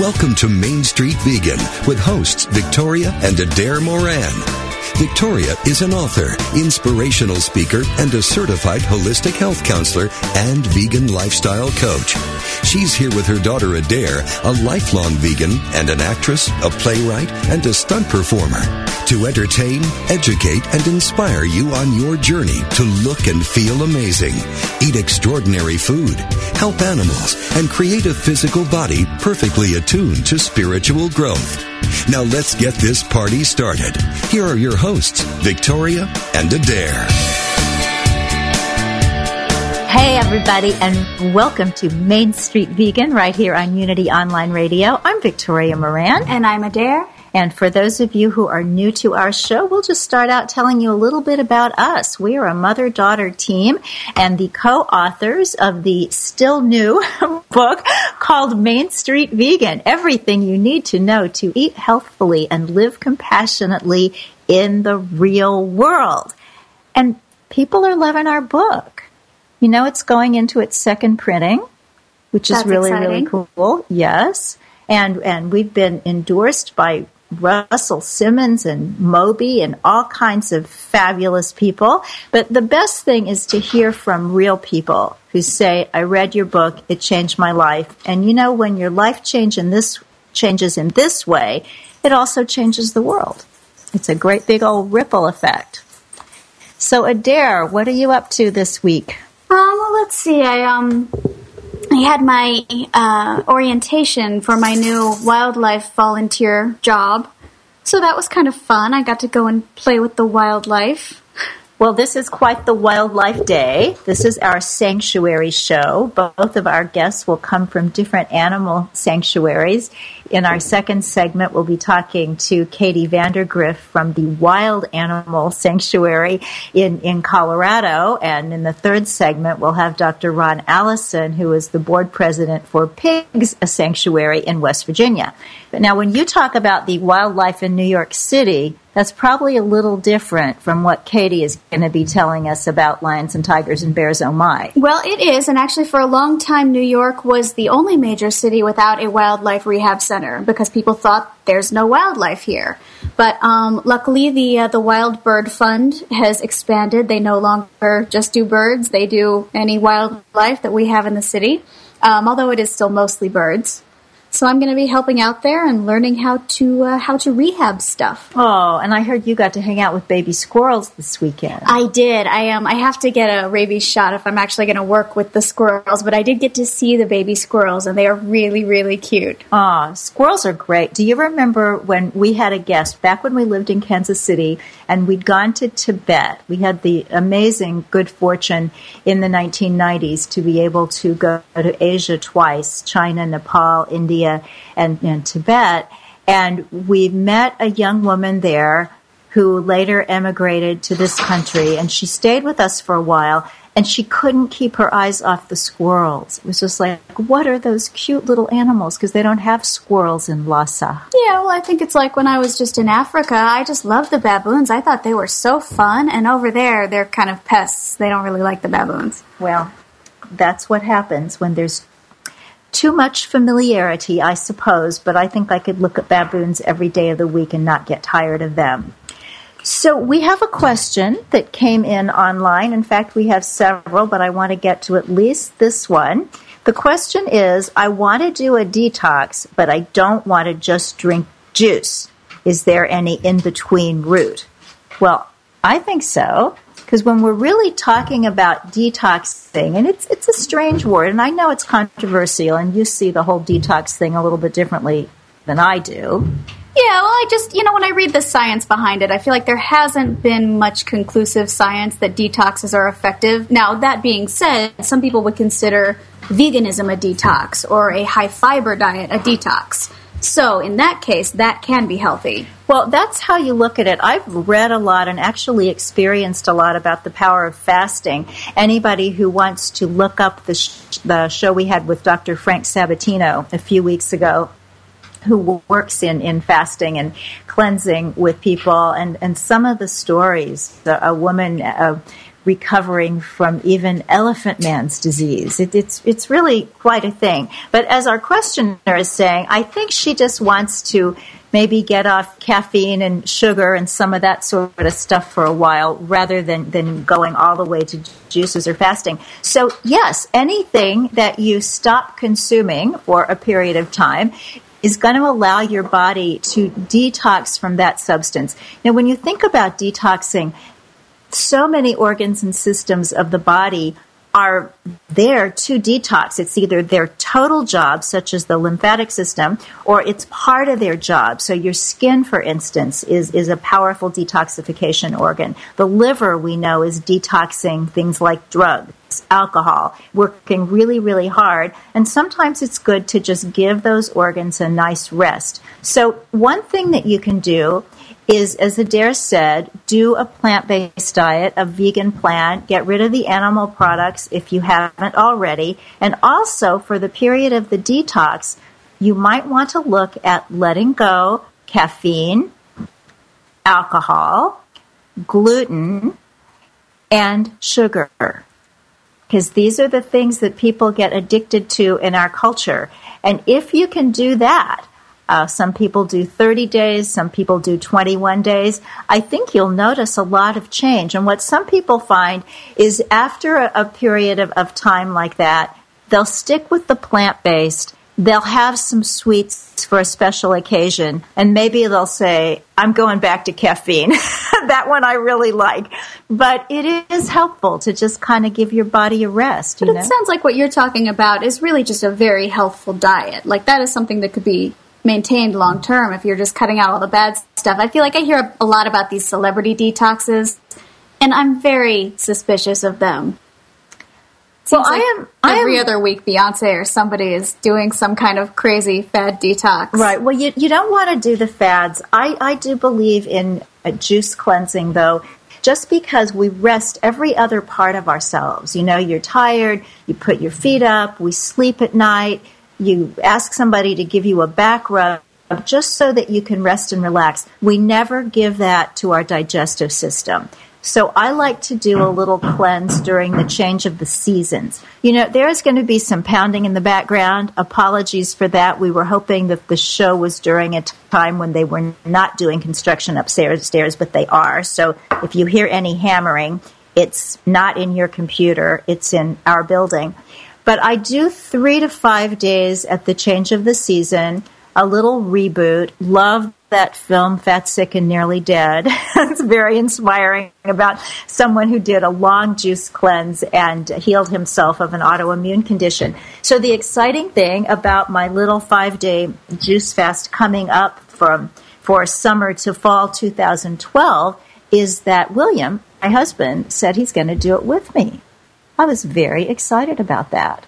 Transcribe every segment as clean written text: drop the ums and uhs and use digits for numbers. Welcome to Main Street Vegan with hosts Victoria and Adair Moran. Victoria is an author, inspirational speaker, and a certified holistic health counselor and vegan lifestyle coach. She's here with her daughter Adair, a lifelong vegan and an actress, a playwright, and a stunt performer, to entertain, educate, and inspire you on your journey to look and feel amazing, eat extraordinary food, help animals, and create a physical body perfectly attuned to spiritual growth. Now let's get this party started. Here are your hosts, Victoria and Adair. Hey everybody, and welcome to Main Street Vegan right here on Unity Online Radio. I'm Victoria Moran. And I'm Adair. And for those of you who are new to our show, we'll just start out telling you a little bit about us. We are a mother-daughter team and the co-authors of the still new book called Main Street Vegan, Everything You Need to Know to Eat Healthfully and Live Compassionately in the Real World. And people are loving our book. You know, it's going into its second printing, which That's is really, exciting. Really cool. Yes. And we've been endorsed by Russell Simmons and Moby and all kinds of fabulous people. But the best thing is to hear from real people who say, I read your book, it changed my life. And you know, when your life changes in this way, it also changes the world. It's a great big old ripple effect. So Adair, what are you up to this week? Well, let's see. I had my orientation for my new wildlife volunteer job, so that was kind of fun. I got to go and play with the wildlife. Well, this is quite the wildlife day. This is our sanctuary show. Both of our guests will come from different animal sanctuaries. In our second segment, we'll be talking to Katie Vandergriff from the Wild Animal Sanctuary in Colorado. And in the third segment, we'll have Dr. Ron Allison, who is the board president for Pigs Sanctuary in West Virginia. But now, when you talk about the wildlife in New York City, that's probably a little different from what Katie is going to be telling us about lions and tigers and bears, oh my. Well, it is, and actually for a long time, New York was the only major city without a wildlife rehab center because people thought there's no wildlife here. But luckily, the Wild Bird Fund has expanded. They no longer just do birds. They do any wildlife that we have in the city, although it is still mostly birds. So I'm going to be helping out there and learning how to rehab stuff. Oh, and I heard you got to hang out with baby squirrels this weekend. I did. I have to get a rabies shot if I'm actually going to work with the squirrels, but I did get to see the baby squirrels, and they are really, really cute. Oh, squirrels are great. Do you remember when we had a guest back when we lived in Kansas City, and we'd gone to Tibet? We had the amazing good fortune in the 1990s to be able to go to Asia twice, China, Nepal, India, and Tibet, and we met a young woman there who later emigrated to this country, and she stayed with us for a while, and she couldn't keep her eyes off the squirrels. It was just like, what are those cute little animals? Because they don't have squirrels in Lhasa. Yeah, well, I think it's like when I was just in Africa, I just loved the baboons. I thought they were so fun. And over there, they're kind of pests. They don't really like the baboons. Well, that's what happens when there's too much familiarity, I suppose. But I think I could look at baboons every day of the week and not get tired of them. So we have a question that came in online. In fact, we have several, but I want to get to at least this one. The question is, I want to do a detox, but I don't want to just drink juice. Is there any in-between route? Well, I think so, because when we're really talking about detoxing, and it's a strange word, and I know it's controversial, and you see the whole detox thing a little bit differently than I do. Yeah, well, I just, when I read the science behind it, I feel like there hasn't been much conclusive science that detoxes are effective. Now, that being said, some people would consider veganism a detox or a high-fiber diet a detox. So in that case, that can be healthy. Well, that's how you look at it. I've read a lot and actually experienced a lot about the power of fasting. Anybody who wants to look up the show we had with Dr. Frank Sabatino a few weeks ago, who works in fasting and cleansing with people, and some of the stories, a woman recovering from even elephant man's disease. It's really quite a thing. But as our questioner is saying, I think she just wants to maybe get off caffeine and sugar and some of that sort of stuff for a while rather than going all the way to juices or fasting. So, yes, anything that you stop consuming for a period of time is going to allow your body to detox from that substance. Now, when you think about detoxing, so many organs and systems of the body are there to detox. It's either their total job, such as the lymphatic system, or it's part of their job. So your skin, for instance, is a powerful detoxification organ. The liver, we know, is detoxing things like drugs, alcohol, working really, really hard. And sometimes it's good to just give those organs a nice rest. So one thing that you can do is, as Adair said, do a plant-based diet, a vegan plant, get rid of the animal products if you haven't already. And also for the period of the detox, you might want to look at letting go caffeine, alcohol, gluten, and sugar, because these are the things that people get addicted to in our culture. And if you can do that, some people do 30 days, some people do 21 days, I think you'll notice a lot of change. And what some people find is after a period of time like that, they'll stick with the plant-based, they'll have some sweets for a special occasion, and maybe they'll say, I'm going back to caffeine. That one I really like. But it is helpful to just kind of give your body a rest. But it sounds like what you're talking about is really just a very healthful diet. Like that is something that could be maintained long term if you're just cutting out all the bad stuff. I feel like I hear a lot about these celebrity detoxes, and I'm very suspicious of them. Well, like I am, other week, Beyonce or somebody is doing some kind of crazy fad detox. Right. Well, you don't want to do the fads. I do believe in juice cleansing, though, just because we rest every other part of ourselves. You're tired, you put your feet up, we sleep at night, you ask somebody to give you a back rub just so that you can rest and relax. We never give that to our digestive system. So I like to do a little cleanse during the change of the seasons. There is going to be some pounding in the background. Apologies for that. We were hoping that the show was during a time when they were not doing construction upstairs, but they are. So if you hear any hammering, it's not in your computer. It's in our building. But I do 3 to 5 days at the change of the season, a little reboot. Love that film, Fat, Sick, and Nearly Dead. It's very inspiring about someone who did a long juice cleanse and healed himself of an autoimmune condition. So the exciting thing about my little 5-day juice fast coming up for summer to fall 2012 is that William, my husband, said he's going to do it with me. I was very excited about that.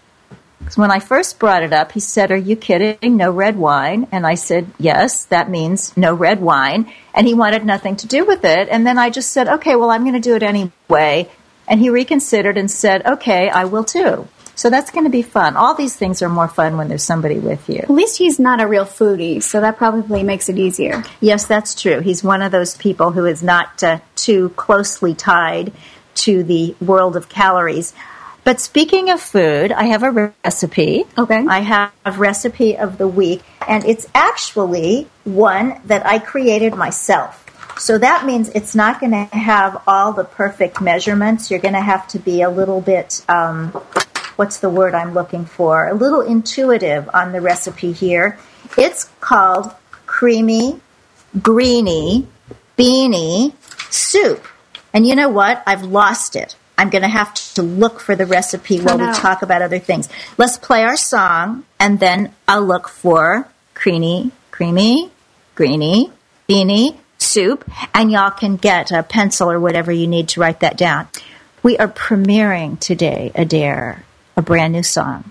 Because when I first brought it up, he said, are you kidding? No red wine. And I said, yes, that means no red wine. And he wanted nothing to do with it. And then I just said, okay, well, I'm going to do it anyway. And he reconsidered and said, okay, I will too. So that's going to be fun. All these things are more fun when there's somebody with you. At least he's not a real foodie, so that probably makes it easier. Yes, that's true. He's one of those people who is not too closely tied to the world of calories. But speaking of food, I have a recipe. Okay. I have recipe of the week, and it's actually one that I created myself. So that means it's not going to have all the perfect measurements. You're going to have to be a little bit, what's the word I'm looking for? A little intuitive on the recipe here. It's called creamy, greeny, beanie soup. And you know what? I've lost it. I'm going to have to look for the recipe while we talk about other things. Let's play our song, and then I'll look for creamy, greeny, beanie soup, and y'all can get a pencil or whatever you need to write that down. We are premiering today, Adair, a brand new song.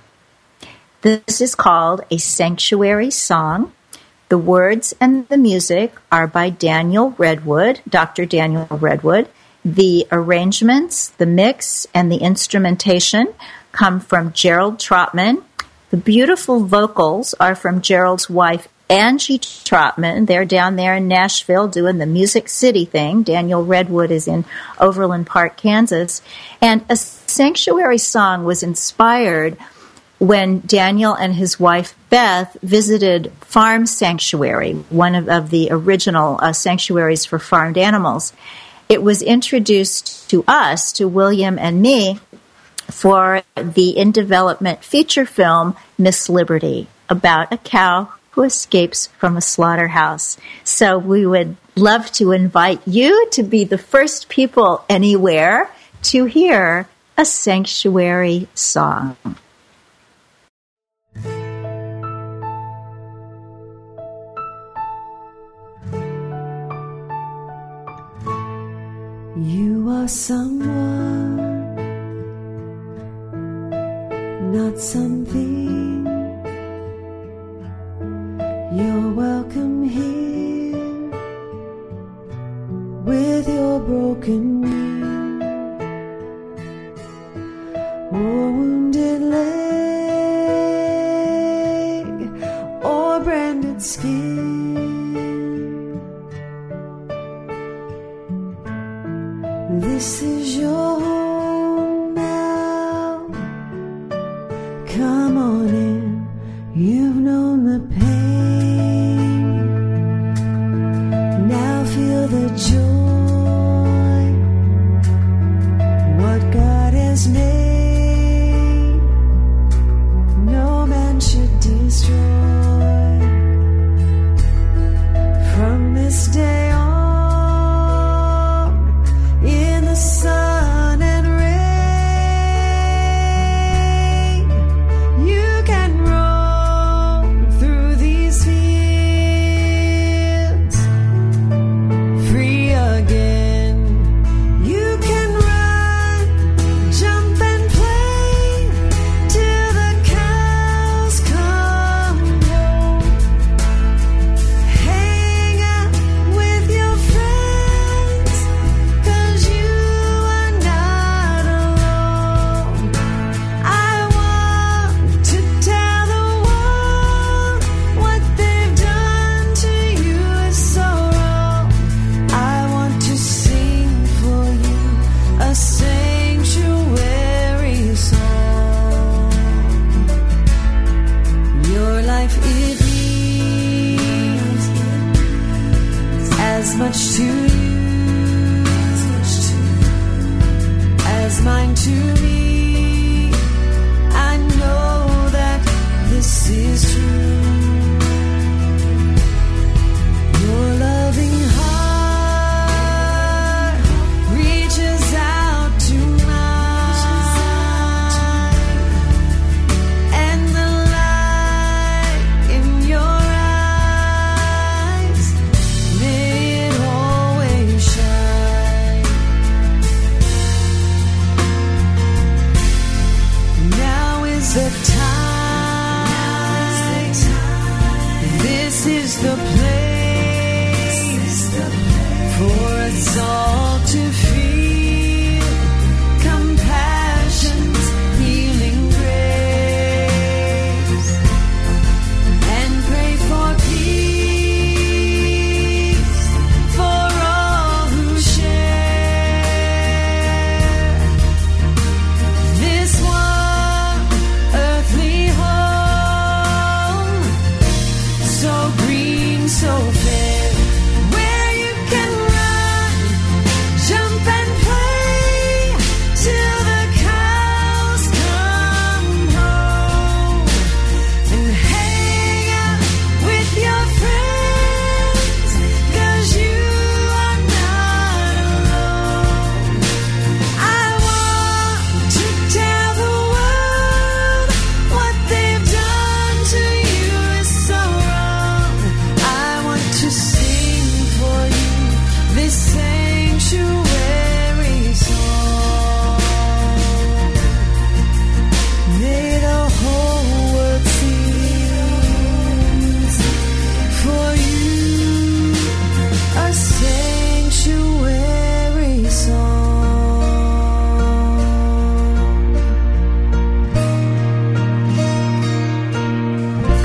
This is called A Sanctuary Song. The words and the music are by Daniel Redwood, Dr. Daniel Redwood. The arrangements, the mix, and the instrumentation come from Gerald Trotman. The beautiful vocals are from Gerald's wife, Angie Trotman. They're down there in Nashville doing the Music City thing. Daniel Redwood is in Overland Park, Kansas. And A Sanctuary Song was inspired when Daniel and his wife, Beth, visited Farm Sanctuary, one of the original sanctuaries for farmed animals. It was introduced to us, to William and me, for the in-development feature film, Miss Liberty, about a cow who escapes from a slaughterhouse. So we would love to invite you to be the first people anywhere to hear A Sanctuary Song. You are someone, not something. You're welcome here with your broken knee or wounded leg or branded skin. This is your home now. Come on in, you've known the pain. The joy, what God has made, no man should destroy. From this day on, in the sun and rain, you can roam through these fields. This is the place for us all to feel.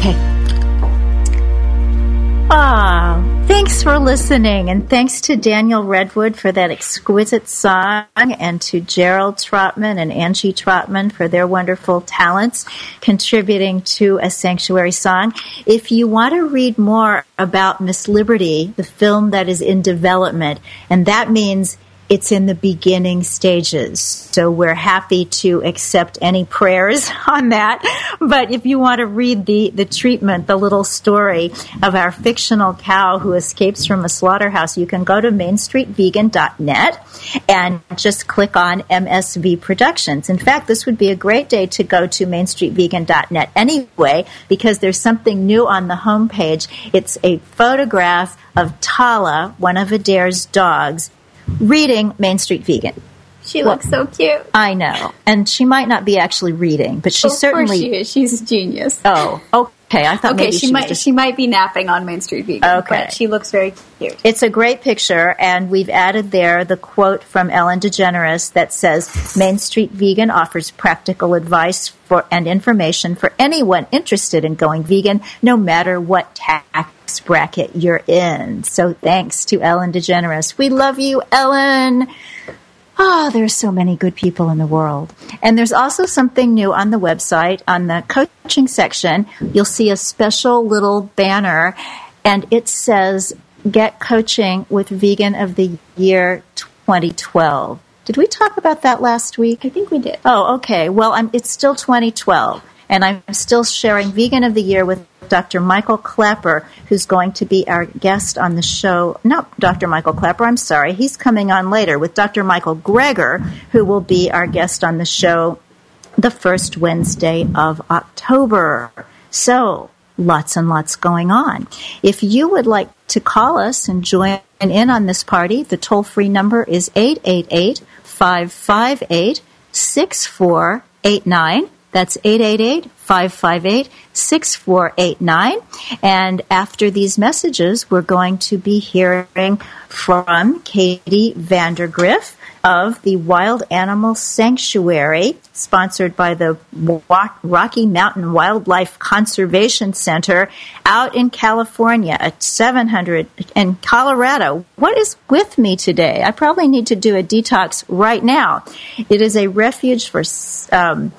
Okay. Thanks for listening, and thanks to Daniel Redwood for that exquisite song, and to Gerald Trotman and Angie Trotman for their wonderful talents contributing to A Sanctuary Song. If you want to read more about Miss Liberty, the film that is in development, and that means it's in the beginning stages, so we're happy to accept any prayers on that. But if you want to read the treatment, the little story of our fictional cow who escapes from a slaughterhouse, you can go to mainstreetvegan.net and just click on MSV Productions. In fact, this would be a great day to go to mainstreetvegan.net anyway, because there's something new on the homepage. It's a photograph of Tala, one of Adair's dogs, reading Main Street Vegan. She looks so cute. I know. And she might not be actually reading, but she certainly... Of course she is. She's a genius. Oh, okay. I thought maybe she might be napping on Main Street Vegan, but she looks very cute. It's a great picture, and we've added there the quote from Ellen DeGeneres that says, Main Street Vegan offers practical advice and information for anyone interested in going vegan, no matter what tax bracket you're in. So thanks to Ellen DeGeneres. We love you, Ellen. Oh, there's so many good people in the world. And there's also something new on the website. On the coaching section, you'll see a special little banner, and it says, Get Coaching with Vegan of the Year 2012. Did we talk about that last week? I think we did. Oh, okay. Well, it's still 2012, and I'm still sharing Vegan of the Year with Dr. Michael Clapper, who's going to be our guest on the show. No, Dr. Michael Clapper, I'm sorry. He's coming on later with Dr. Michael Greger, who will be our guest on the show the first Wednesday of October. So, lots and lots going on. If you would like to call us and join in on this party, the toll-free number is 888-558-6489. That's 888-558-6489. And after these messages, we're going to be hearing from Katie Vandergriff of the Wild Animal Sanctuary, sponsored by the Rocky Mountain Wildlife Conservation Center out in California at 700 in Colorado. What is with me today? I probably need to do a detox right now. It is a refuge for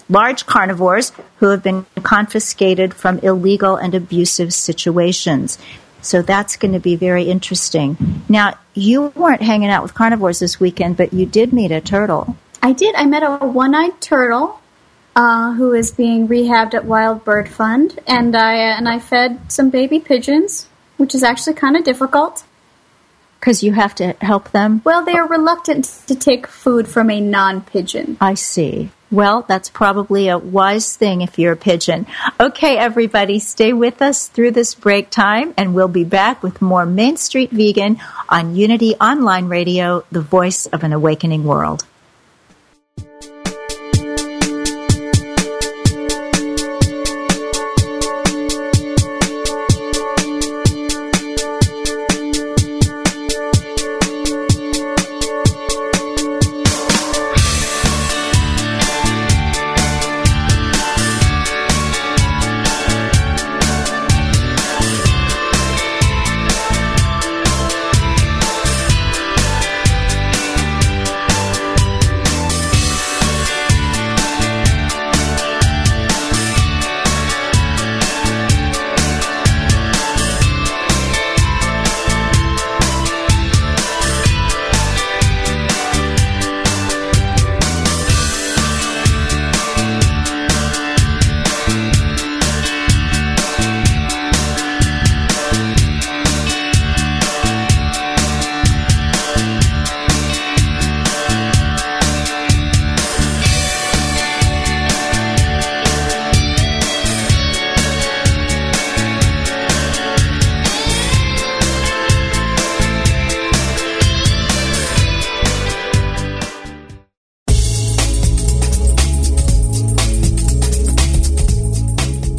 large carnivores who have been confiscated from illegal and abusive situations. So that's going to be very interesting. Now, you weren't hanging out with carnivores this weekend, but you did meet a turtle. I did. I met a one-eyed turtle who is being rehabbed at Wild Bird Fund, and I fed some baby pigeons, which is actually kind of difficult. Because you have to help them? Well, they are reluctant to take food from a non-pigeon. I see. Well, that's probably a wise thing if you're a pigeon. Okay, everybody, stay with us through this break time, and we'll be back with more Main Street Vegan on Unity Online Radio, the voice of an awakening world.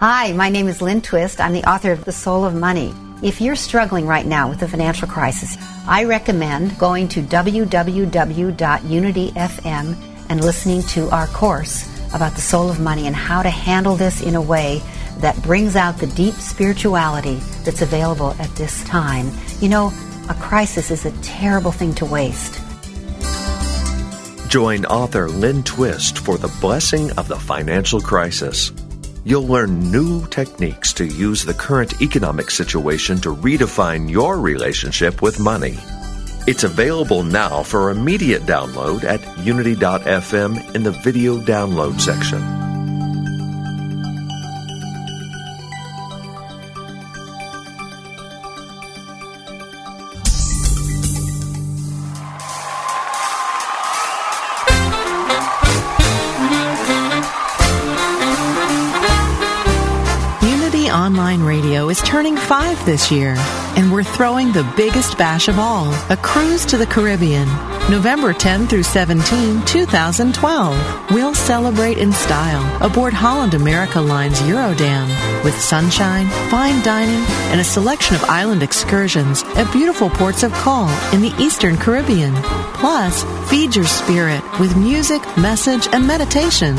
Hi, my name is Lynn Twist. I'm the author of The Soul of Money. If you're struggling right now with the financial crisis, I recommend going to www.unityfm and listening to our course about the soul of money and how to handle this in a way that brings out the deep spirituality that's available at this time. You know, a crisis is a terrible thing to waste. Join author Lynn Twist for The Blessing of the Financial Crisis. You'll learn new techniques to use the current economic situation to redefine your relationship with money. It's available now for immediate download at unity.fm in the video download section. Online Radio is turning 5 this year, and we're throwing the biggest bash of all, a cruise to the Caribbean, November 10 through 17, 2012. We'll celebrate in style aboard Holland America Line's Eurodam with sunshine, fine dining, and a selection of island excursions at beautiful ports of call in the Eastern Caribbean. Plus, feed your spirit with music, message, and meditation.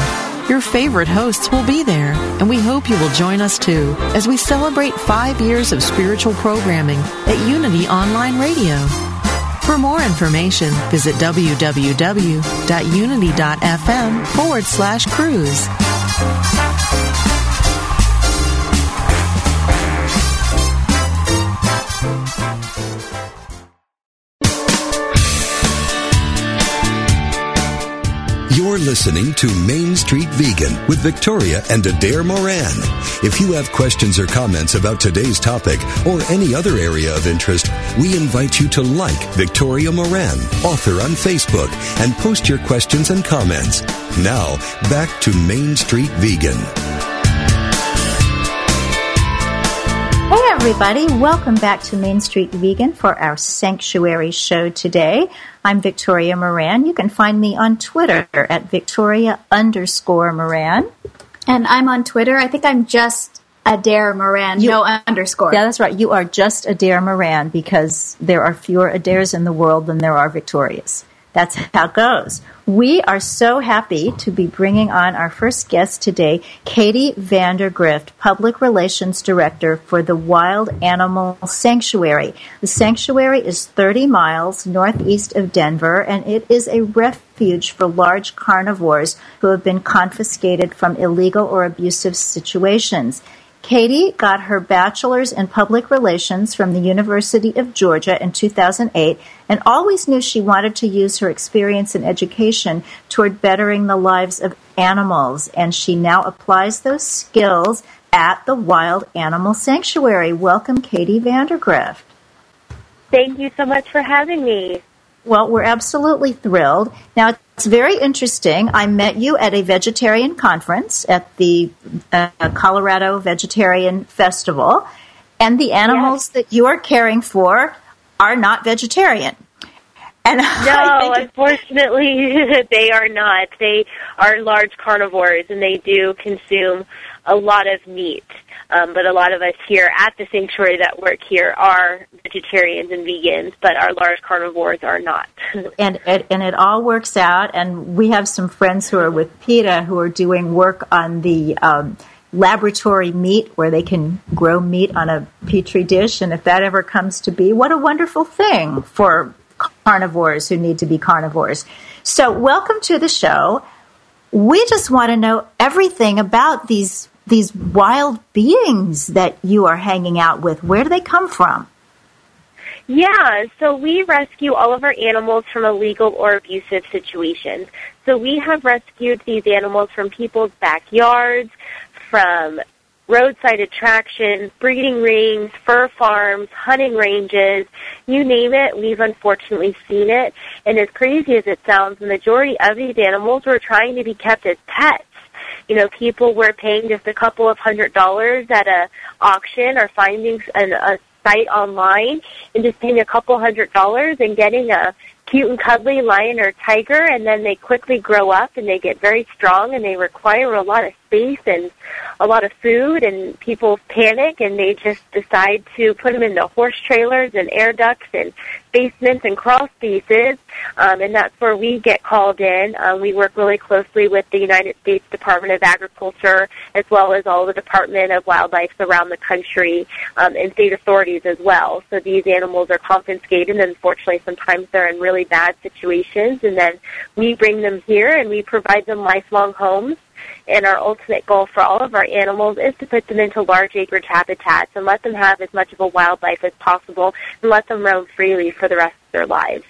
Your favorite hosts will be there, and we hope you will join us too as we celebrate 5 years of spiritual programming at Unity Online Radio. For more information, visit www.unity.fm/cruise. You're listening to Main Street Vegan with Victoria and Adair Moran. If you have questions or comments about today's topic or any other area of interest, we invite you to like Victoria Moran, author on Facebook, and post your questions and comments. Now, back to Main Street Vegan. Hey everybody, welcome back to Main Street Vegan for our Sanctuary show today. I'm Victoria Moran. You can find me on Twitter at Victoria_Moran. And I'm on Twitter. I think I'm just Adair Moran, no underscore. Yeah, that's right. You are just Adair Moran because there are fewer Adairs in the world than there are Victorias. That's how it goes. We are so happy to be bringing on our first guest today, Katie Vandergriff, Public Relations Director for the Wild Animal Sanctuary. The sanctuary is 30 miles northeast of Denver, and it is a refuge for large carnivores who have been confiscated from illegal or abusive situations. Katie got her bachelor's in public relations from the University of Georgia in 2008 and always knew she wanted to use her experience and education toward bettering the lives of animals, and she now applies those skills at the Wild Animal Sanctuary. Welcome, Katie Vandergriff. Thank you so much for having me. Well, we're absolutely thrilled. Now, it's very interesting. I met you at a vegetarian conference at the Colorado Vegetarian Festival, and the animals that you are caring for are not vegetarian. And no, unfortunately, they are not. They are large carnivores, and they do consume a lot of meat. But a lot of us here at the sanctuary that work here are vegetarians and vegans, but our large carnivores are not. and it all works out, and we have some friends who are with PETA who are doing work on the laboratory meat where they can grow meat on a petri dish, and if that ever comes to be, what a wonderful thing for carnivores who need to be carnivores. So welcome to the show. We just want to know everything about these wild beings that you are hanging out with. Where do they come from? Yeah, so we rescue all of our animals from illegal or abusive situations. So we have rescued these animals from people's backyards, from roadside attractions, breeding rings, fur farms, hunting ranges, you name it, we've unfortunately seen it. And as crazy as it sounds, the majority of these animals were trying to be kept as pets. You know, people were paying just a couple of $100s at an auction or finding a site online and just paying a couple $100s and getting a cute and cuddly lion or tiger, and then they quickly grow up and they get very strong and they require a lot of space and a lot of food, and people panic and they just decide to put them into horse trailers and air ducts and basements and crawl spaces, and that's where we get called in. We work really closely with the United States Department of Agriculture as well as all the Department of Wildlife around the country, and state authorities as well. So these animals are confiscated, and unfortunately sometimes they're in really bad situations, and then we bring them here and we provide them lifelong homes. And our ultimate goal for all of our animals is to put them into large acreage habitats and let them have as much of a wildlife as possible and let them roam freely for the rest of their lives.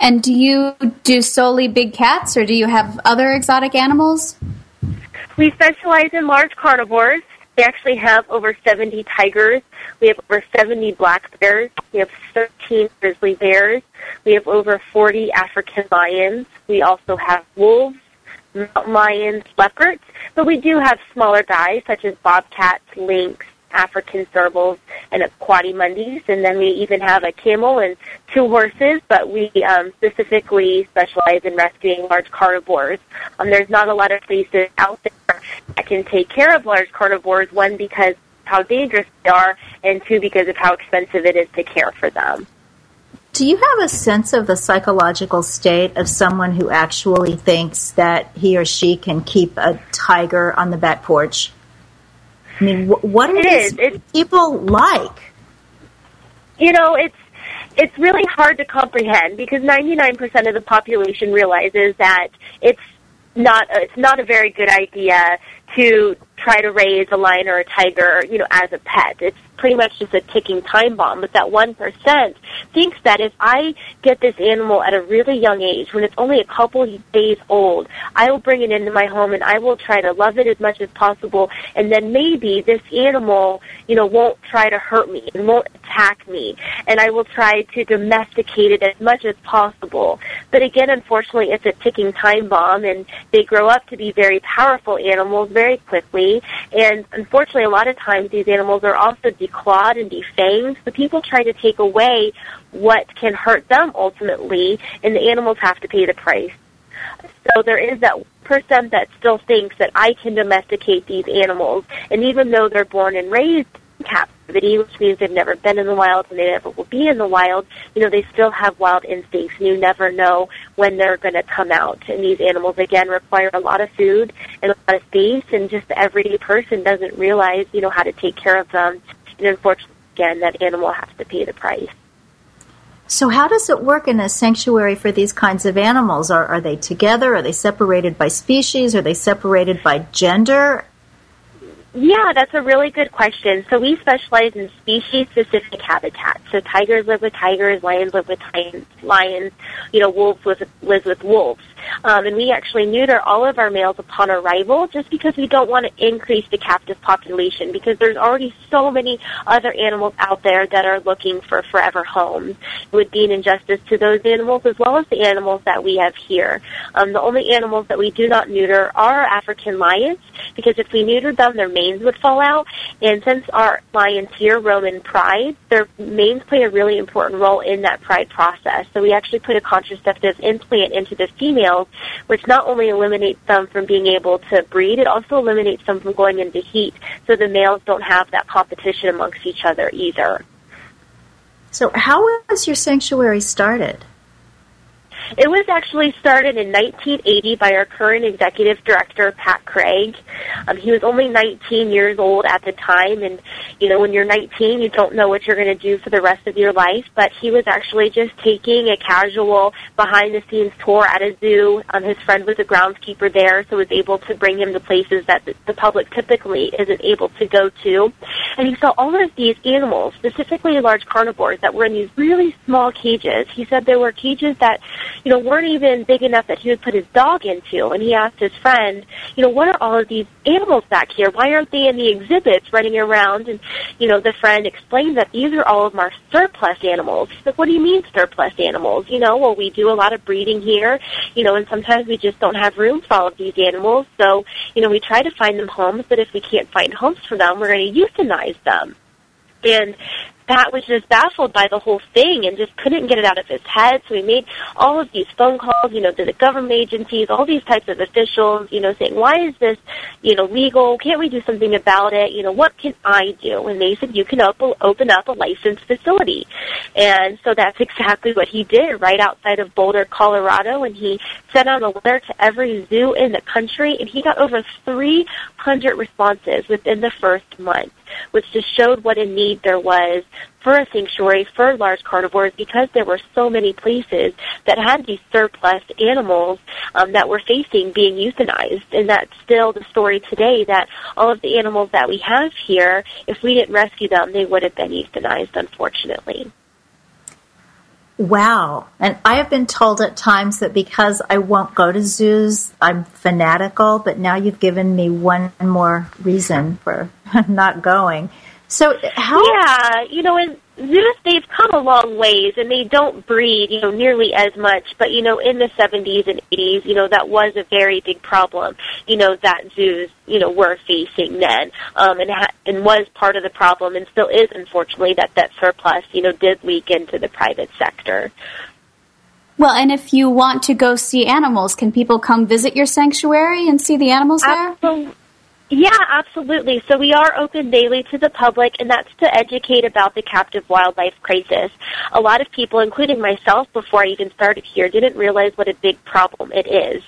And do you do solely big cats, or do you have other exotic animals? We specialize in large carnivores. We actually have over 70 tigers. We have over 70 black bears. We have 13 grizzly bears. We have over 40 African lions. We also have wolves, mountain lions, leopards, but we do have smaller guys such as bobcats, lynx, African servals, and quadimundis, and then we even have a camel and 2 horses, but we specifically specialize in rescuing large carnivores. There's not a lot of places out there that can take care of large carnivores, one, because of how dangerous they are, and 2, because of how expensive it is to care for them. Do you have a sense of the psychological state of someone who actually thinks that he or she can keep a tiger on the back porch? I mean, what are these people like? You know, it's really hard to comprehend because 99% of the population realizes that it's not a very good idea to try to raise a lion or a tiger, you know, as a pet. It's pretty much just a ticking time bomb. But that 1% thinks that if I get this animal at a really young age, when it's only a couple days old, I will bring it into my home and I will try to love it as much as possible. And then maybe this animal, you know, won't try to hurt me and won't attack me. And I will try to domesticate it as much as possible. But again, unfortunately, it's a ticking time bomb, and they grow up to be very powerful animals very quickly. And unfortunately, a lot of times these animals are also declawed and defanged. So people try to take away what can hurt them ultimately, and the animals have to pay the price. So there is that 1% that still thinks that I can domesticate these animals. And even though they're born and raised in captivity, which means they've never been in the wild and they never will be in the wild, you know, they still have wild instincts, and you never know when they're going to come out. And these animals, again, require a lot of food and a lot of space, and just the everyday person doesn't realize, you know, how to take care of them. And unfortunately, again, that animal has to pay the price. So how does it work in a sanctuary for these kinds of animals? Are they together? Are they separated by species? Are they separated by gender? Yeah, that's a really good question. So we specialize in species-specific habitats. So tigers live with tigers, lions live with lions, you know, wolves live with wolves. And we actually neuter all of our males upon arrival just because we don't want to increase the captive population, because there's already so many other animals out there that are looking for forever homes. It would be an injustice to those animals as well as the animals that we have here. The only animals that we do not neuter are African lions, because if we neutered them, they're would fall out, and since our lions here roam in pride, their manes play a really important role in that pride process. So we actually put a contraceptive implant into the females, which not only eliminates them from being able to breed, it also eliminates them from going into heat, so the males don't have that competition amongst each other either. So how was your sanctuary started? It was actually started in 1980 by our current executive director, Pat Craig. He was only 19 years old at the time, and, you know, when you're 19, you don't know what you're going to do for the rest of your life, but he was actually just taking a casual behind-the-scenes tour at a zoo. His friend was a groundskeeper there, so was able to bring him to places that the public typically isn't able to go to. And he saw all of these animals, specifically large carnivores, that were in these really small cages. He said there were cages that, you know, weren't even big enough that he would put his dog into. And he asked his friend, you know, what are all of these animals back here? Why aren't they in the exhibits running around? And, you know, the friend explained that these are all of our surplus animals. He's like, what do you mean surplus animals? You know, well, we do a lot of breeding here, you know, and sometimes we just don't have room for all of these animals. So, you know, we try to find them homes, but if we can't find homes for them, we're going to euthanize them. And Pat was just baffled by the whole thing and just couldn't get it out of his head. So he made all of these phone calls, you know, to the government agencies, all these types of officials, you know, saying, why is this, you know, legal? Can't we do something about it? You know, what can I do? And they said, you can open up a licensed facility. And so that's exactly what he did right outside of Boulder, Colorado. And he sent out a letter to every zoo in the country, and he got over 300 responses within the first month, which just showed what a need there was for a sanctuary for large carnivores, because there were so many places that had these surplus animals that were facing being euthanized. And that's still the story today, that all of the animals that we have here, if we didn't rescue them, they would have been euthanized, unfortunately. Wow. And I have been told at times that because I won't go to zoos, I'm fanatical, but now you've given me one more reason for not going. So how? Yeah, you know, and zoos, they've come a long ways, and they don't breed, you know, nearly as much. But, you know, in the 70s and 80s, you know, that was a very big problem, you know, that zoos, you know, were facing then, and was part of the problem, and still is, unfortunately, that surplus, you know, did leak into the private sector. Well, and if you want to go see animals, can people come visit your sanctuary and see the animals there? Absolutely. Yeah, absolutely. So we are open daily to the public, and that's to educate about the captive wildlife crisis. A lot of people, including myself before I even started here, didn't realize what a big problem it is.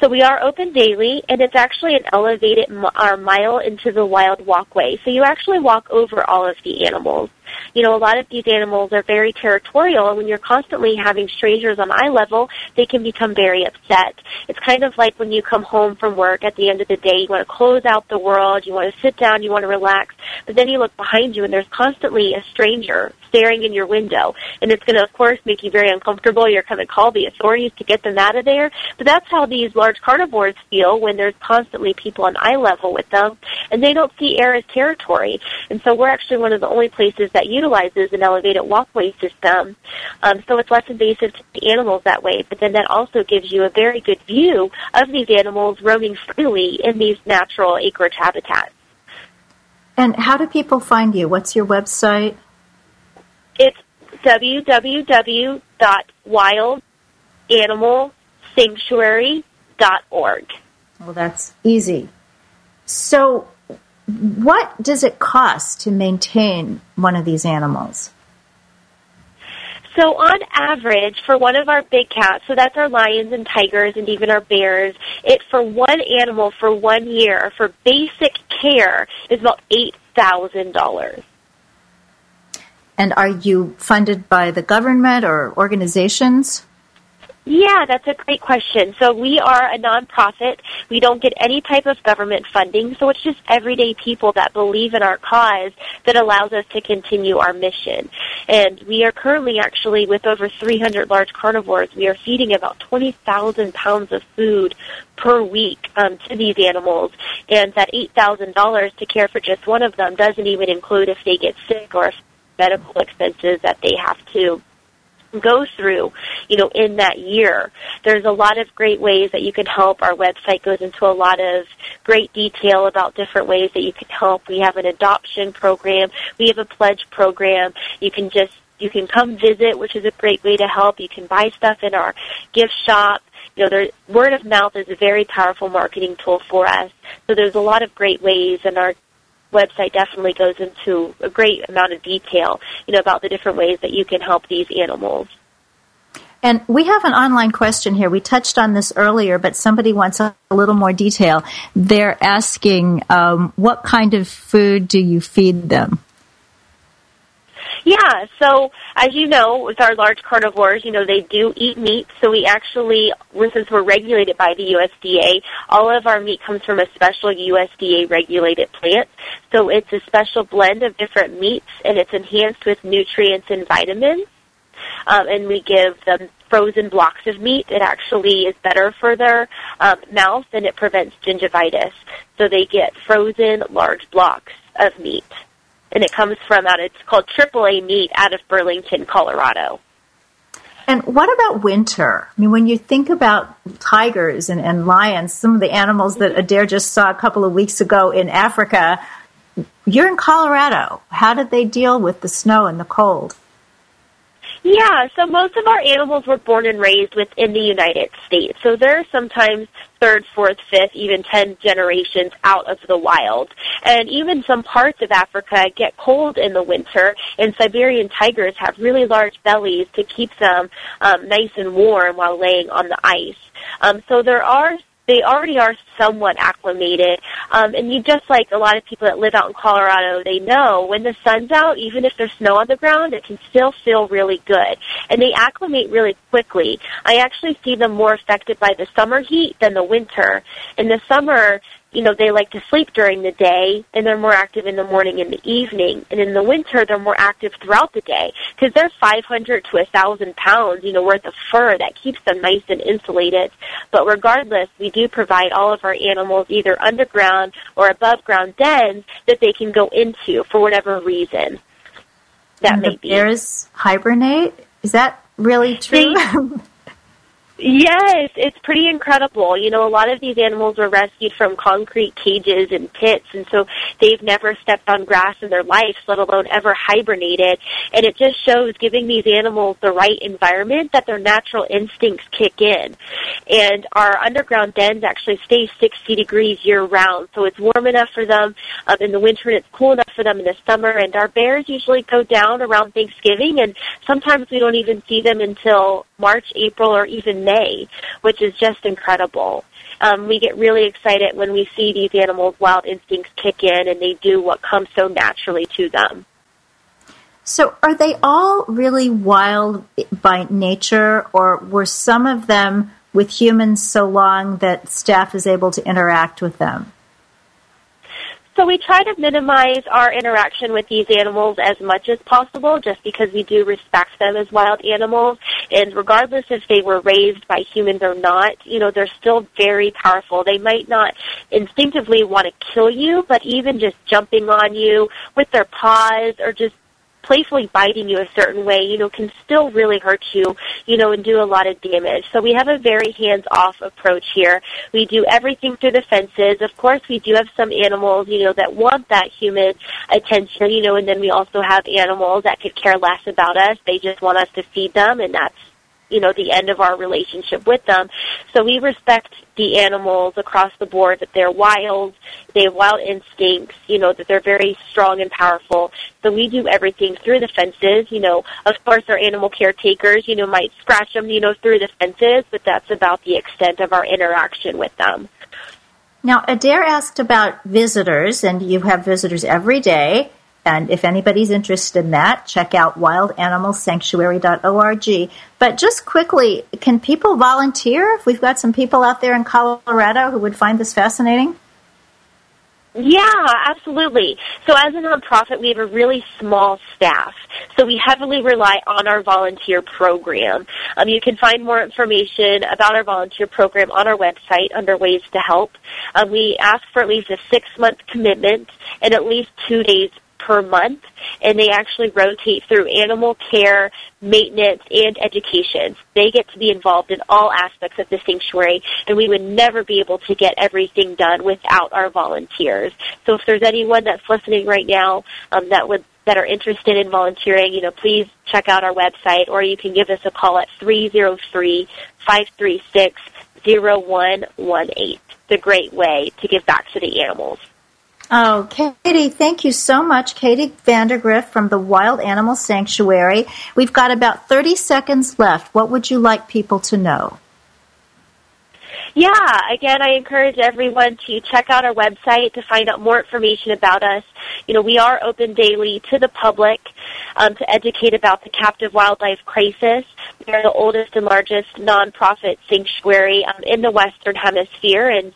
So we are open daily, and it's actually an elevated mile into the wild walkway. So you actually walk over all of the animals. You know, a lot of these animals are very territorial, and when you're constantly having strangers on eye level, they can become very upset. It's kind of like when you come home from work at the end of the day, you want to close out the world, you want to sit down, you want to relax, but then you look behind you and there's constantly a stranger staring in your window, and it's going to, of course, make you very uncomfortable. You're going to call the authorities to get them out of there, but that's how these large carnivores feel when there's constantly people on eye level with them, and they don't see air as territory. And so we're actually one of the only places that utilizes an elevated walkway system. So it's less invasive to the animals that way, but then that also gives you a very good view of these animals roaming freely in these natural acreage habitats. And how do people find you? What's your website? It's www.wildanimalsanctuary.org. Well, that's easy. So what does it cost to maintain one of these animals? So on average, for one of our big cats, so that's our lions and tigers and even our bears, it for one animal for 1 year for basic care is about $8,000. And are you funded by the government or organizations? Yeah, that's a great question. So we are a nonprofit. We don't get any type of government funding, so it's just everyday people that believe in our cause that allows us to continue our mission. And we are currently actually with over 300 large carnivores. We are feeding about 20,000 pounds of food per week to these animals, and that $8,000 to care for just one of them doesn't even include if they get sick or if medical expenses that they have to go through, you know, in that year. There's a lot of great ways that you can help. Our website goes into a lot of great detail about different ways that you can help. We have an adoption program. We have a pledge program. You can come visit, which is a great way to help. You can buy stuff in our gift shop. You know, word of mouth is a very powerful marketing tool for us. So there's a lot of great ways, and our website definitely goes into a great amount of detail, you know, about the different ways that you can help these animals. And we have an online question here. We touched on this earlier, but somebody wants a little more detail. They're asking, what kind of food do you feed them? Yeah, so as you know, with our large carnivores, you know, they do eat meat. So we actually, since we're regulated by the USDA, all of our meat comes from a special USDA-regulated plant. So it's a special blend of different meats, and it's enhanced with nutrients and vitamins. And we give them frozen blocks of meat. It actually is better for their mouth, and it prevents gingivitis. So they get frozen large blocks of meat. And it comes from it's called AAA meat out of Burlington, Colorado. And what about winter? I mean, when you think about tigers and lions, some of the animals that Adair just saw a couple of weeks ago in Africa, you're in Colorado. How did they deal with the snow and the cold? Yeah, so most of our animals were born and raised within the United States. So they're sometimes third, fourth, fifth, even 10 generations out of the wild. And even some parts of Africa get cold in the winter, and Siberian tigers have really large bellies to keep them nice and warm while laying on the ice. So they already are somewhat acclimated. And you just like a lot of people that live out in Colorado, they know when the sun's out, even if there's snow on the ground, it can still feel really good. And they acclimate really quickly. I actually see them more affected by the summer heat than the winter. In the summer, you know, they like to sleep during the day, and they're more active in the morning and the evening. And in the winter, they're more active throughout the day because they're 500 to 1,000 pounds, you know, worth of fur that keeps them nice and insulated. But regardless, we do provide all of our animals either underground or above-ground dens that they can go into for whatever reason that may be. Bears hibernate? Is that really true? Yes, it's pretty incredible. You know, a lot of these animals were rescued from concrete cages and pits, and so they've never stepped on grass in their lives, let alone ever hibernated. And it just shows giving these animals the right environment that their natural instincts kick in. And our underground dens actually stay 60 degrees year-round, so it's warm enough for them in the winter, and it's cool enough for them in the summer. And our bears usually go down around Thanksgiving, and sometimes we don't even see them until March, April, or even May, which is just incredible. We get really excited when we see these animals' wild instincts kick in and they do what comes so naturally to them. So are they all really wild by nature, or were some of them with humans so long that staff is able to interact with them? So we try to minimize our interaction with these animals as much as possible just because we do respect them as wild animals. And regardless if they were raised by humans or not, you know, they're still very powerful. They might not instinctively want to kill you, but even just jumping on you with their paws or just playfully biting you a certain way, you know, can still really hurt you, you know, and do a lot of damage. So we have a very hands-off approach here. We do everything through the fences. Of course, we do have some animals, you know, that want that human attention, you know, and then we also have animals that could care less about us. They just want us to feed them, and that's, you know, the end of our relationship with them. So we respect the animals across the board, that they're wild, they have wild instincts, you know, that they're very strong and powerful. So we do everything through the fences. You know, of course our animal caretakers, you know, might scratch them, you know, through the fences, but that's about the extent of our interaction with them. Now, Adair asked about visitors, and you have visitors every day. And if anybody's interested in that, check out wildanimalsanctuary.org. But just quickly, can people volunteer if we've got some people out there in Colorado who would find this fascinating? Yeah, absolutely. So as a nonprofit, we have a really small staff, so we heavily rely on our volunteer program. You can find more information about our volunteer program on our website under Ways to Help. We ask for at least a 6-month commitment and at least 2 days per month, and they actually rotate through animal care, maintenance, and education. They get to be involved in all aspects of the sanctuary, and we would never be able to get everything done without our volunteers. So if there's anyone that's listening right now that are interested in volunteering, you know, please check out our website, or you can give us a call at 303-536-0118. It's a great way to give back to the animals. Oh, Katie, thank you so much. Katie Vandergriff from the Wild Animal Sanctuary. We've got about 30 seconds left. What would you like people to know? Yeah, again, I encourage everyone to check out our website to find out more information about us. You know, we are open daily to the public to educate about the captive wildlife crisis. We are the oldest and largest nonprofit sanctuary in the Western Hemisphere, and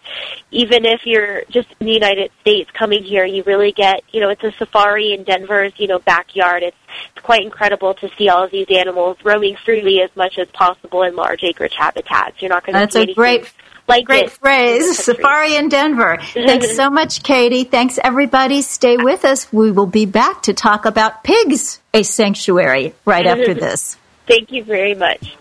even if you're just in the United States coming here, you really get, you know, it's a safari in Denver's, you know, backyard. It's quite incredible to see all of these animals roaming freely as much as possible in large acreage habitats. You're not going to see anything. That's a great phrase, safari in Denver. Thanks so much, Katie. Thanks, everybody. Stay with us. We will be back to talk about Pigs, a Sanctuary, right after this. Thank you very much.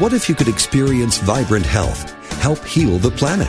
What if you could experience vibrant health, help heal the planet,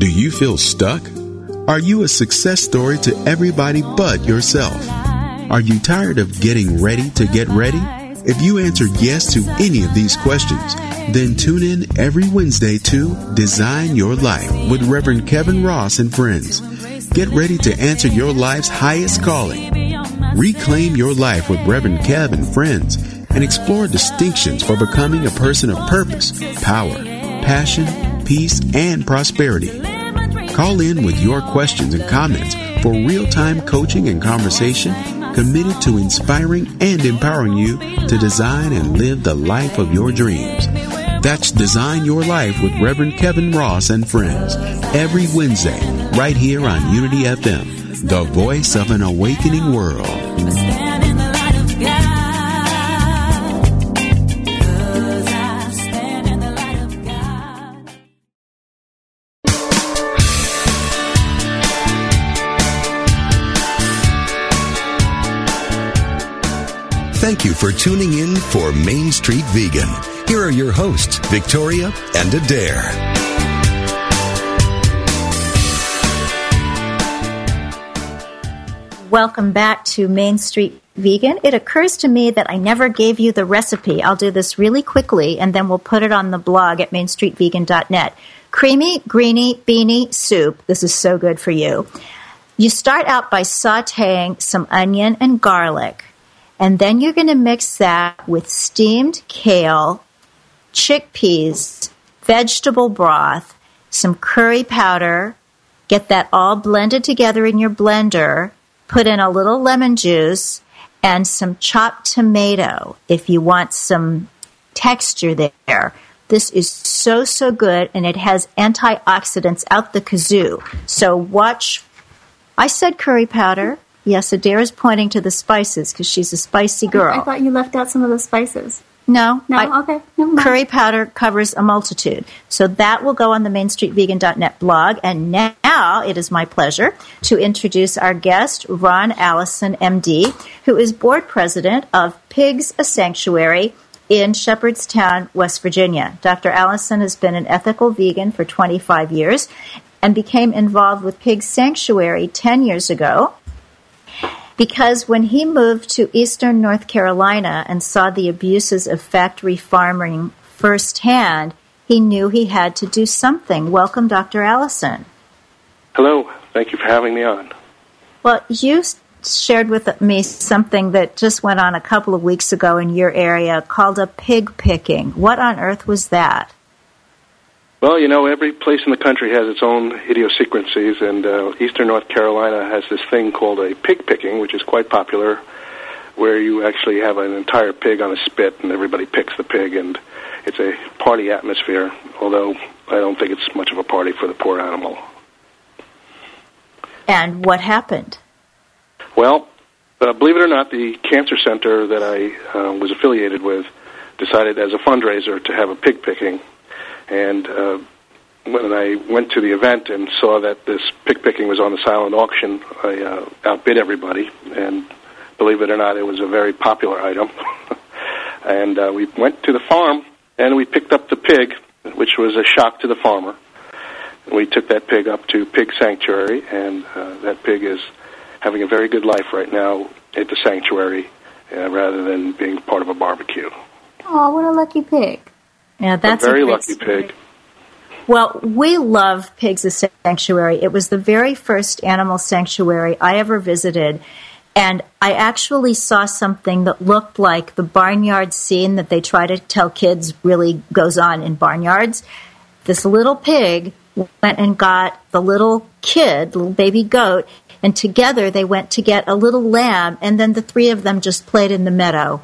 Do you feel stuck? Are you a success story to everybody but yourself? Are you tired of getting ready to get ready? If you answered yes to any of these questions, then tune in every Wednesday to Design Your Life with Reverend Kevin Ross and friends. Get ready to answer your life's highest calling. Reclaim Your Life with Reverend Kev and friends and explore distinctions for becoming a person of purpose, power, passion, peace, and prosperity. Call in with your questions and comments for real-time coaching and conversation committed to inspiring and empowering you to design and live the life of your dreams. That's Design Your Life with Reverend Kevin Ross and friends every Wednesday right here on Unity FM, the voice of an awakening world. Thank you for tuning in for Main Street Vegan. Here are your hosts, Victoria and Adair. Welcome back to Main Street Vegan. It occurs to me that I never gave you the recipe. I'll do this really quickly, and then we'll put it on the blog at mainstreetvegan.net. Creamy, greeny, beanie soup. This is so good for you. You start out by sautéing some onion and garlic. And then you're going to mix that with steamed kale, chickpeas, vegetable broth, some curry powder. Get that all blended together in your blender. Put in a little lemon juice and some chopped tomato if you want some texture there. This is so, so good, and it has antioxidants out the kazoo. So watch. I said curry powder. Yes, Adair is pointing to the spices because she's a spicy girl. I thought you left out some of the spices. No, okay. No, curry powder covers a multitude. So that will go on the mainstreetvegan.net blog. And now it is my pleasure to introduce our guest, Ron Allison, MD, who is board president of Pigs, a Sanctuary in Shepherdstown, West Virginia. Dr. Allison has been an ethical vegan for 25 years and became involved with Pigs Sanctuary 10 years ago. Because when he moved to Eastern North Carolina and saw the abuses of factory farming firsthand, he knew he had to do something. Welcome, Dr. Allison. Hello. Thank you for having me on. Well, you shared with me something that just went on a couple of weeks ago in your area called a pig picking. What on earth was that? Well, you know, every place in the country has its own idiosyncrasies, and Eastern North Carolina has this thing called a pig picking, which is quite popular, where you actually have an entire pig on a spit, and everybody picks the pig, and it's a party atmosphere, although I don't think it's much of a party for the poor animal. And what happened? Well, believe it or not, the cancer center that I was affiliated with decided as a fundraiser to have a pig picking. And when I went to the event and saw that this pig picking was on the silent auction, I outbid everybody. And believe it or not, it was a very popular item. And we went to the farm, and we picked up the pig, which was a shock to the farmer. We took that pig up to Pigs Sanctuary, and that pig is having a very good life right now at the sanctuary, rather than being part of a barbecue. Oh, what a lucky pig. Yeah, that's a very lucky pig. Well, we love Pigs Sanctuary. It was the very first animal sanctuary I ever visited, and I actually saw something that looked like the barnyard scene that they try to tell kids really goes on in barnyards. This little pig went and got the little kid, little baby goat, and together they went to get a little lamb, and then the three of them just played in the meadow.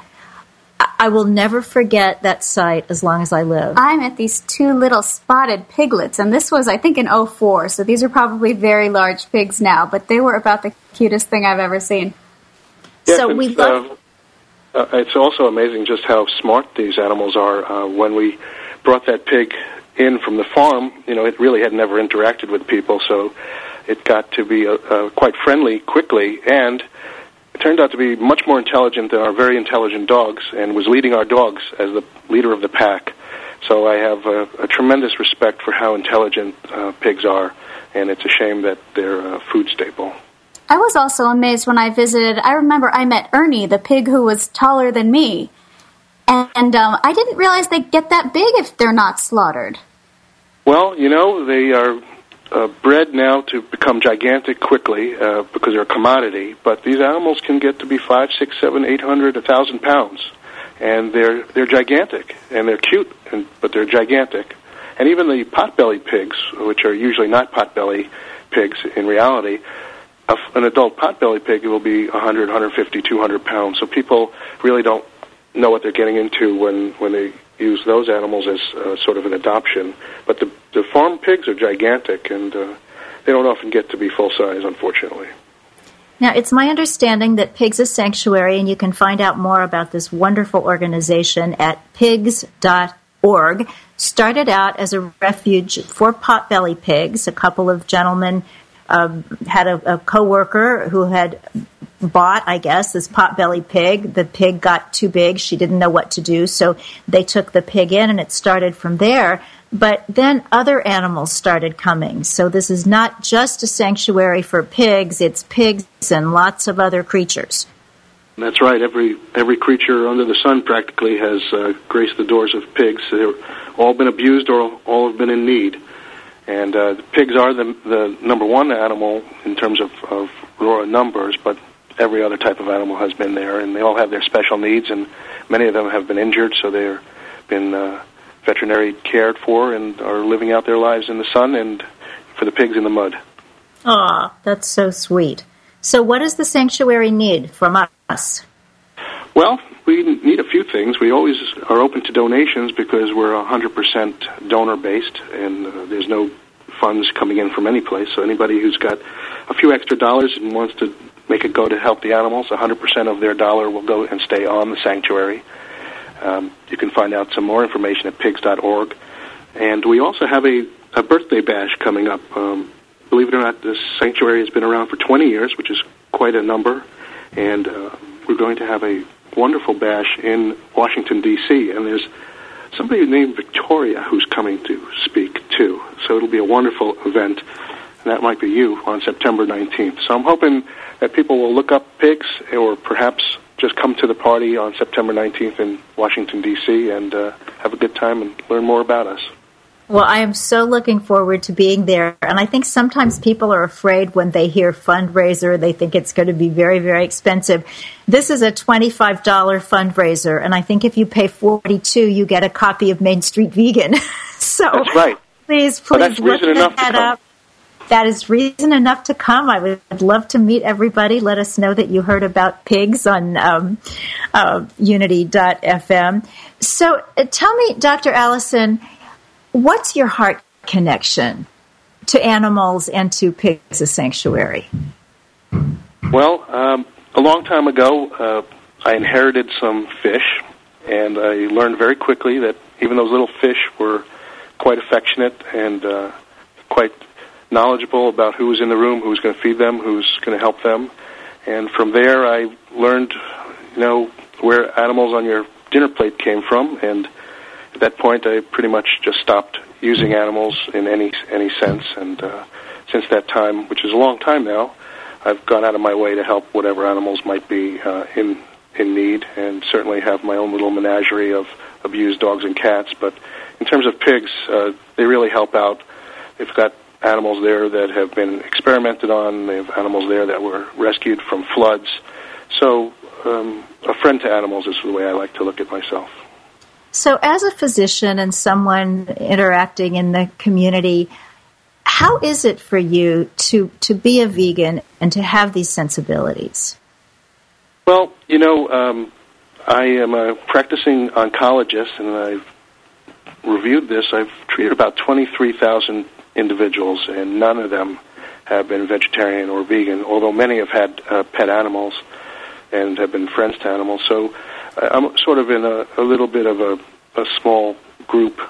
I will never forget that sight as long as I live. I met these two little spotted piglets, and this was, I think, in 2004, so these are probably very large pigs now, but they were about the cutest thing I've ever seen. Yes, so we it's also amazing just how smart these animals are. When we brought that pig in from the farm, you know, it really had never interacted with people, so it got to be quite friendly quickly, and it turned out to be much more intelligent than our very intelligent dogs, and was leading our dogs as the leader of the pack. So I have a tremendous respect for how intelligent pigs are, and it's a shame that they're a food staple. I was also amazed when I visited. I remember I met Ernie, the pig who was taller than me, and I didn't realize they get that big if they're not slaughtered. Well, you know, they are bred now to become gigantic quickly because they're a commodity, but these animals can get to be 5, 6, 7, 800, 1,000 pounds, and they're gigantic, and they're cute, but they're gigantic. And even the potbelly pigs, which are usually not potbelly pigs in reality, an adult potbelly pig will be 100, 150, 200 pounds, so people really don't know what they're getting into when they use those animals as sort of an adoption. But the farm pigs are gigantic, and they don't often get to be full size, unfortunately. Now, it's my understanding that Pigs Sanctuary, and you can find out more about this wonderful organization at pigs.org, started out as a refuge for potbelly pigs. A couple of gentlemen had a coworker who had bought, I guess, this potbelly pig. The pig got too big. She didn't know what to do, so they took the pig in, and it started from there. But then other animals started coming. So this is not just a sanctuary for pigs. It's pigs and lots of other creatures. That's right. Every creature under the sun practically has graced the doors of pigs. They've all been abused or all have been in need. And the pigs are the number one animal in terms of raw numbers, but every other type of animal has been there, and they all have their special needs, and many of them have been injured, so they've been veterinary cared for and are living out their lives in the sun, and for the pigs in the mud. Aw, that's so sweet. So what does the sanctuary need from us? Well, we need a few things. We always are open to donations because we're 100% donor-based, and there's no funds coming in from any place, so anybody who's got a few extra dollars and wants to make it go to help the animals, 100% of their dollar will go and stay on the sanctuary. You can find out some more information at pigs.org. And we also have a birthday bash coming up. Believe it or not, this sanctuary has been around for 20 years, which is quite a number. And we're going to have a wonderful bash in Washington, D.C. And there's somebody named Victoria who's coming to speak, too. So it'll be a wonderful event. And that might be you on September 19th. So I'm hoping that people will look up pigs, or perhaps just come to the party on September 19th in Washington, D.C., and have a good time and learn more about us. Well, I am so looking forward to being there. And I think sometimes people are afraid when they hear fundraiser, they think it's going to be very, very expensive. This is a $25 fundraiser. And I think if you pay $42, you get a copy of Main Street Vegan. So that's right. Please look that up. That is reason enough to come. I would love to meet everybody. Let us know that you heard about pigs on Unity.fm. So tell me, Dr. Allison, what's your heart connection to animals and to Pigs Sanctuary? Well, a long time ago, I inherited some fish, and I learned very quickly that even those little fish were quite affectionate and quite knowledgeable about who was in the room, who was going to feed them, who's going to help them. And from there, I learned, where animals on your dinner plate came from. And at that point, I pretty much just stopped using animals in any sense. And since that time, which is a long time now, I've gone out of my way to help whatever animals might be in need, and certainly have my own little menagerie of abused dogs and cats. But in terms of pigs, they really help out. They've got animals there that have been experimented on. They have animals there that were rescued from floods. So a friend to animals is the way I like to look at myself. So as a physician and someone interacting in the community, how is it for you to be a vegan and to have these sensibilities? Well, I am a practicing oncologist, and I've reviewed this. I've treated about 23,000 individuals, and none of them have been vegetarian or vegan, although many have had pet animals and have been friends to animals. So I'm sort of in a little bit of a small group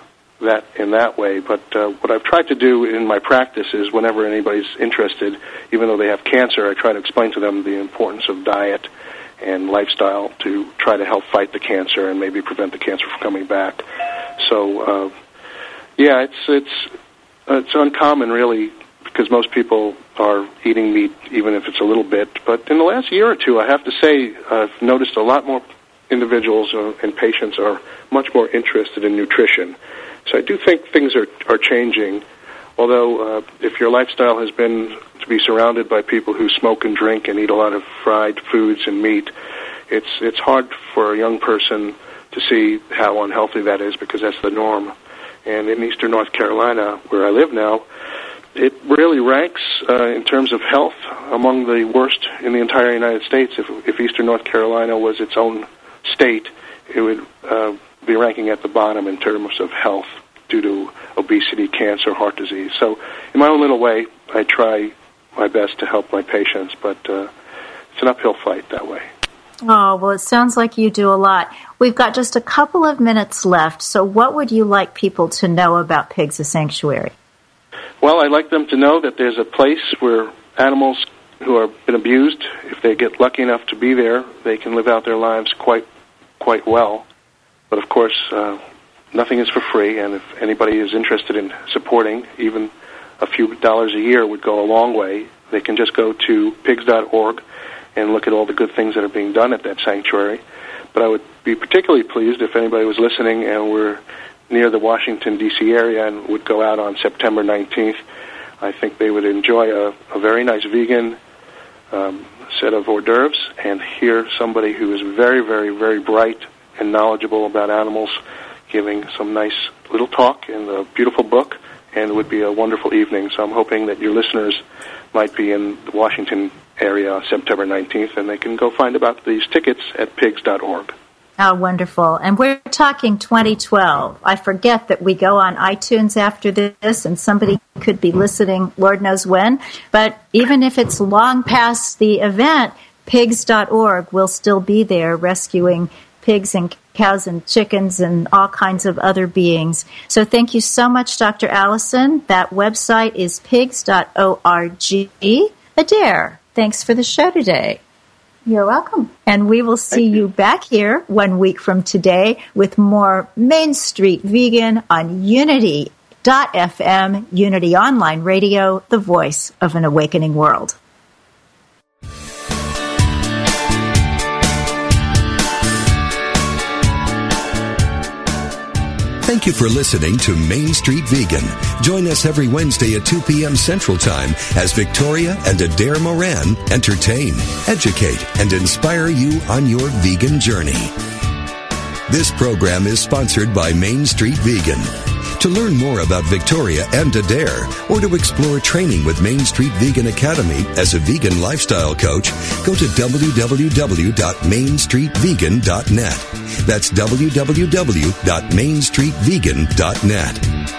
that in that way. But what I've tried to do in my practice is whenever anybody's interested, even though they have cancer, I try to explain to them the importance of diet and lifestyle to try to help fight the cancer and maybe prevent the cancer from coming back. So, it's uncommon, really, because most people are eating meat, even if it's a little bit. But in the last year or two, I have to say, I've noticed a lot more individuals and patients are much more interested in nutrition. So I do think things are changing, although if your lifestyle has been to be surrounded by people who smoke and drink and eat a lot of fried foods and meat, it's hard for a young person to see how unhealthy that is because that's the norm. And in Eastern North Carolina, where I live now, it really ranks in terms of health among the worst in the entire United States. If Eastern North Carolina was its own state, it would be ranking at the bottom in terms of health due to obesity, cancer, heart disease. So in my own little way, I try my best to help my patients, but it's an uphill fight that way. Oh, well, it sounds like you do a lot. We've got just a couple of minutes left, so what would you like people to know about Pigs Sanctuary? Well, I'd like them to know that there's a place where animals who have been abused, if they get lucky enough to be there, they can live out their lives quite well. But, of course, nothing is for free, and if anybody is interested in supporting, even a few dollars a year would go a long way. They can just go to pigs.org and look at all the good things that are being done at that sanctuary. But I would be particularly pleased if anybody was listening and were near the Washington, D.C. area and would go out on September 19th. I think they would enjoy a very nice vegan set of hors d'oeuvres and hear somebody who is very, very, very bright and knowledgeable about animals giving some nice little talk and a beautiful book, and it would be a wonderful evening. So I'm hoping that your listeners might be in the Washington area September 19th, and they can go find about these tickets at pigs.org. Oh, wonderful. And we're talking 2012. I forget that we go on iTunes after this, and somebody could be listening Lord knows when. But even if it's long past the event, pigs.org will still be there rescuing pigs and cows and chickens and all kinds of other beings. So thank you so much, Dr. Allison. That website is pigs.org. Adair, thanks for the show today. You're welcome. And we will see you back here 1 week from today with more Main Street Vegan on Unity.fm, Unity Online Radio, the voice of an awakening world. Thank you for listening to Main Street Vegan. Join us every Wednesday at 2 p.m. Central Time as Victoria and Adair Moran entertain, educate, and inspire you on your vegan journey. This program is sponsored by Main Street Vegan. To learn more about Victoria and Adair, or to explore training with Main Street Vegan Academy as a vegan lifestyle coach, go to www.mainstreetvegan.net. That's www.mainstreetvegan.net.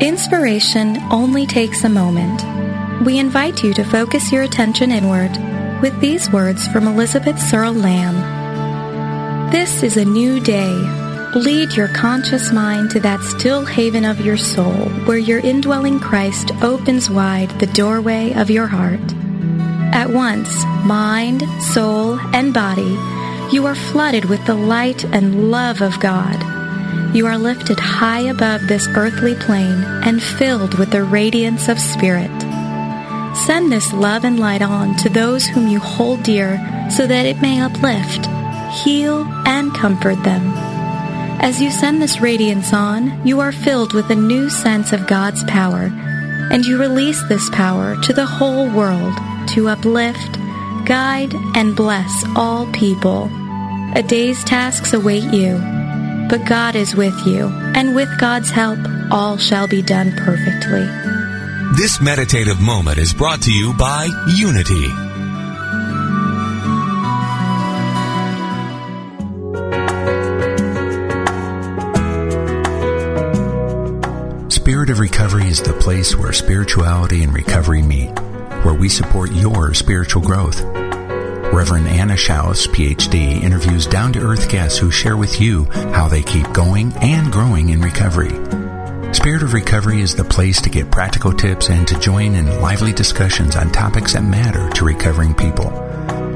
Inspiration only takes a moment. We invite you to focus your attention inward with these words from Elizabeth Searle Lamb. This is a new day. Lead your conscious mind to that still haven of your soul where your indwelling Christ opens wide the doorway of your heart. At once, mind, soul, and body, you are flooded with the light and love of God. You are lifted high above this earthly plane and filled with the radiance of spirit. Send this love and light on to those whom you hold dear so that it may uplift, heal, and comfort them. As you send this radiance on, you are filled with a new sense of God's power, and you release this power to the whole world to uplift, guide, and bless all people. A day's tasks await you. But God is with you, and with God's help, all shall be done perfectly. This meditative moment is brought to you by Unity. Spirit of Recovery is the place where spirituality and recovery meet, where we support your spiritual growth. Reverend Anna Schaus, PhD, interviews down-to-earth guests who share with you how they keep going and growing in recovery. Spirit of Recovery is the place to get practical tips and to join in lively discussions on topics that matter to recovering people.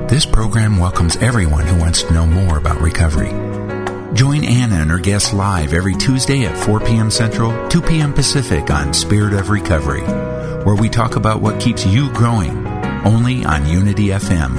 This program welcomes everyone who wants to know more about recovery. Join Anna and her guests live every Tuesday at 4 p.m. Central, 2 p.m. Pacific on Spirit of Recovery, where we talk about what keeps you growing, only on Unity FM,